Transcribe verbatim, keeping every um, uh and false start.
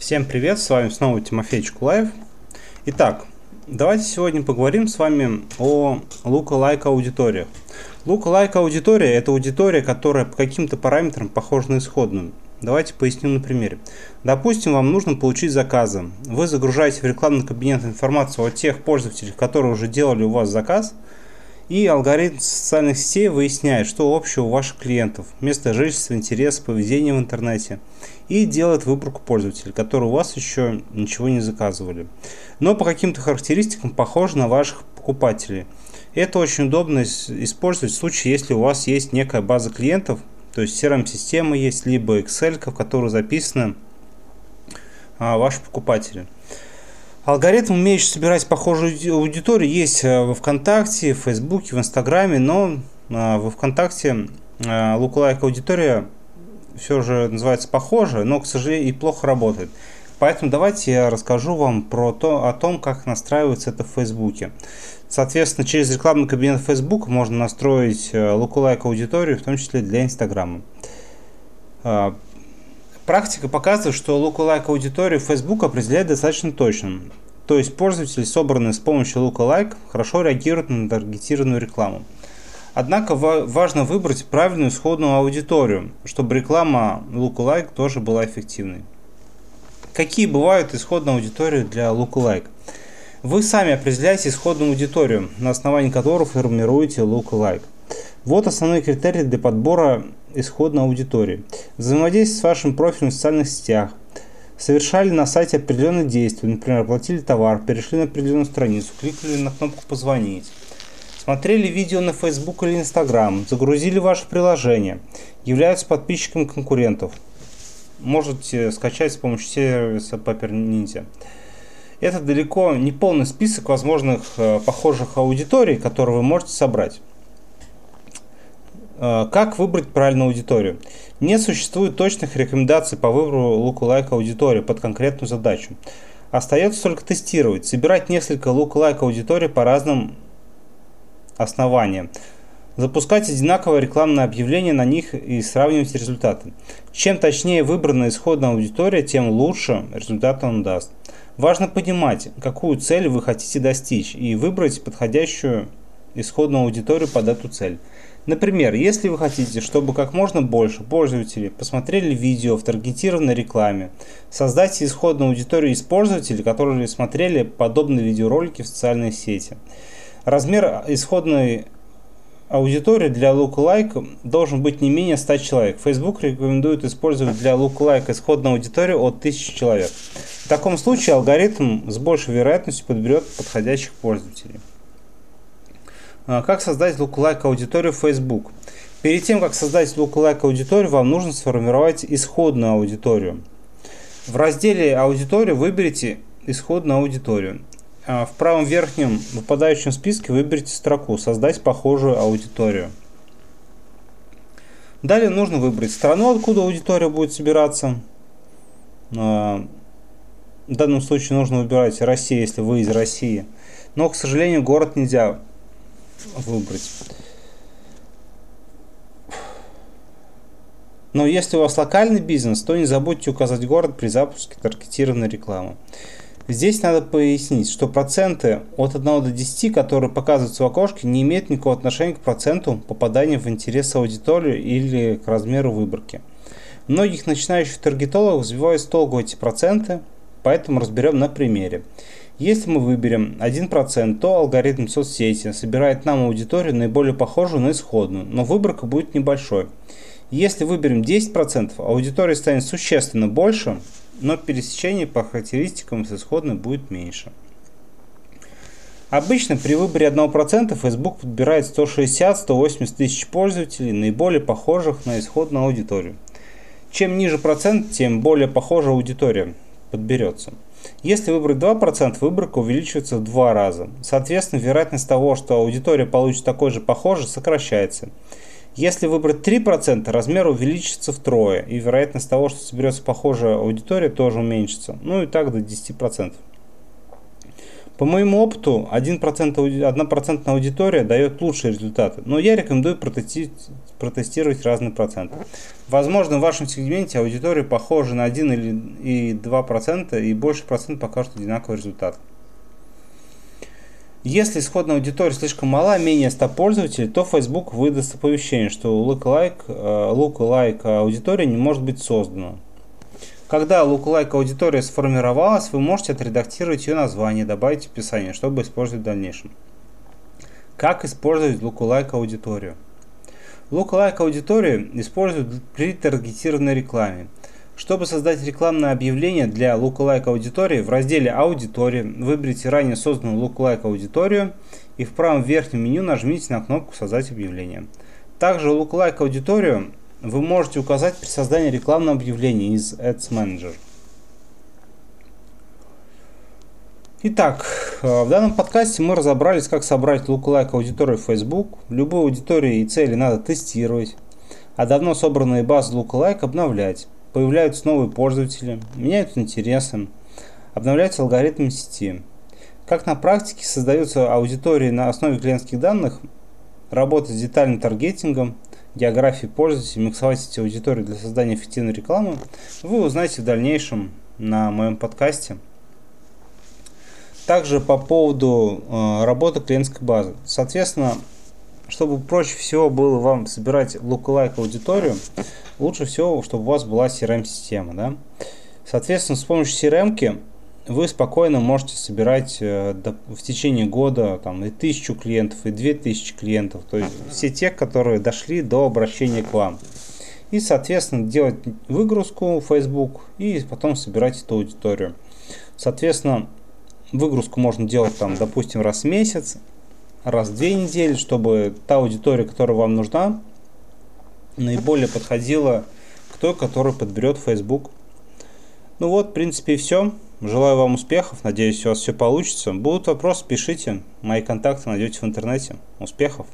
Всем привет, с вами снова Тимофеич Лайф. Итак, давайте сегодня поговорим с вами о look-alike аудиториях. Look-alike аудитория — это аудитория, которая по каким-то параметрам похожа на исходную. Давайте поясним на примере. Допустим, вам нужно получить заказы. Вы загружаете в рекламный кабинет информацию о тех пользователях, которые уже делали у вас заказ, и алгоритм социальных сетей выясняет, что общего у ваших клиентов: место жительства, интерес, поведение в интернете, и делает выборку пользователей, которые у вас еще ничего не заказывали, но по каким-то характеристикам похожи на ваших покупателей. Это очень удобно использовать в случае, если у вас есть некая база клиентов, то есть си ар эм-система есть, либо Excel, в которой записаны а, ваши покупатели. Алгоритм, умеющий собирать похожую аудиторию, есть во ВКонтакте, в Фейсбуке, в Инстаграме, но во ВКонтакте look-alike аудитория все же называется похожая, но, к сожалению, и плохо работает. Поэтому давайте я расскажу вам про то, о том, как настраивается это в Фейсбуке. Соответственно, через рекламный кабинет Фейсбука можно настроить look-alike аудиторию, в том числе для Инстаграма. Практика показывает, что look-alike аудиторию Facebook определяет достаточно точно. То есть пользователи, собранные с помощью look-alike, хорошо реагируют на таргетированную рекламу. Однако важно выбрать правильную исходную аудиторию, чтобы реклама look-alike тоже была эффективной. Какие бывают исходные аудитории для look-alike? Вы сами определяете исходную аудиторию, на основании которой формируете look-alike. Вот основные критерии для подбора исходной аудитории. Взаимодействие с вашим профилем в социальных сетях. Совершали на сайте определенные действия, например, оплатили товар, перешли на определенную страницу, кликнули на кнопку «Позвонить». Смотрели видео на Facebook или Instagram, загрузили ваше приложение, являются подписчиками конкурентов. Можете скачать с помощью сервиса Paper Ninja. Это далеко не полный список возможных похожих аудиторий, которые вы можете собрать. Как выбрать правильную аудиторию? Не существует точных рекомендаций по выбору look-alike аудитории под конкретную задачу. Остается только тестировать, собирать несколько look-alike аудиторий по разным основаниям, запускать одинаковые рекламные объявления на них и сравнивать результаты. Чем точнее выбрана исходная аудитория, тем лучше результат он даст. Важно понимать, какую цель вы хотите достичь, и выбрать подходящую исходную аудиторию под эту цель. Например, если вы хотите, чтобы как можно больше пользователей посмотрели видео в таргетированной рекламе, создайте исходную аудиторию из пользователей, которые смотрели подобные видеоролики в социальной сети. Размер исходной аудитории для look-alike должен быть не менее ста человек. Facebook рекомендует использовать для look-alike исходную аудиторию от тысячи человек. В таком случае алгоритм с большей вероятностью подберет подходящих пользователей. Как создать look-alike аудиторию в Facebook? Перед тем, как создать look-alike аудиторию, вам нужно сформировать исходную аудиторию. В разделе «Аудитория» выберите исходную аудиторию. В правом верхнем выпадающем списке выберите строку «Создать похожую аудиторию». Далее нужно выбрать страну, откуда аудитория будет собираться. В данном случае нужно выбирать Россию, если вы из России. Но, к сожалению, город нельзя выбрать. Но если у вас локальный бизнес, то не забудьте указать город при запуске таргетированной рекламы. Здесь надо пояснить, что проценты от одного до десяти, которые показываются в окошке, не имеют никакого отношения к проценту попадания в интерес аудитории или к размеру выборки. Многих начинающих таргетологов сбивают с толку эти проценты, поэтому разберем на примере. Если мы выберем один процент, то алгоритм соцсети собирает нам аудиторию, наиболее похожую на исходную, но выборка будет небольшой. Если выберем десять процентов, аудитория станет существенно больше, но пересечение по характеристикам с исходной будет меньше. Обычно при выборе одного процента Facebook подбирает сто шестьдесят — сто восемьдесят тысяч пользователей, наиболее похожих на исходную аудиторию. Чем ниже процент, тем более похожая аудитория подберется. Если выбрать два процента, выборка увеличивается в два раза. Соответственно, вероятность того, что аудитория получит такой же похожий, сокращается. Если выбрать три процента, размер увеличится втрое, и вероятность того, что соберется похожая аудитория, тоже уменьшится. Ну и так до десяти процентов. По моему опыту, одна процентная аудитория дает лучшие результаты, но я рекомендую протестировать разные проценты. Возможно, в вашем сегменте аудитория похожа на один или два процента, и больше процент покажет одинаковый результат. Если исходная аудитория слишком мала, менее ста пользователей, то Facebook выдаст оповещение, что look-alike, look-alike аудитория не может быть создана. Когда look-alike аудитория сформировалась, вы можете отредактировать ее название, добавить описание, чтобы использовать в дальнейшем. Как использовать look-alike аудиторию? Look-alike аудиторию используют при таргетированной рекламе. Чтобы создать рекламное объявление для look-alike аудитории, в разделе «Аудитория» выберите ранее созданную look-alike аудиторию и в правом верхнем меню нажмите на кнопку «Создать объявление». Также look-alike аудиторию вы можете указать при создании рекламного объявления из Ads Manager. Итак, в данном подкасте мы разобрались, как собрать look-alike аудиторию в Facebook. Любую аудиторию и цели надо тестировать, а давно собранные базы look-alike обновлять. Появляются новые пользователи, меняются интересы, обновляются алгоритмы сети. Как на практике создаются аудитории на основе клиентских данных, работать с детальным таргетингом, географией пользователей, миксовать эти аудитории для создания эффективной рекламы, вы узнаете в дальнейшем на моем подкасте. Также по поводу э, работы клиентской базы. Соответственно, чтобы проще всего было вам собирать look-alike аудиторию, лучше всего, чтобы у вас была си эр эм-система. Да? Соответственно, с помощью си эр эм-ки вы спокойно можете собирать в течение года там, и тысячу клиентов, и две тысячи клиентов. То есть все те, которые дошли до обращения к вам. И, соответственно, делать выгрузку в Facebook и потом собирать эту аудиторию. Соответственно, выгрузку можно делать, там, допустим, раз в месяц, раз в две недели, чтобы та аудитория, которая вам нужна, наиболее подходила к той, которую подберет Facebook. Ну вот, в принципе, и все. Желаю вам успехов. Надеюсь, у вас все получится. Будут вопросы, пишите. Мои контакты найдете в интернете. Успехов!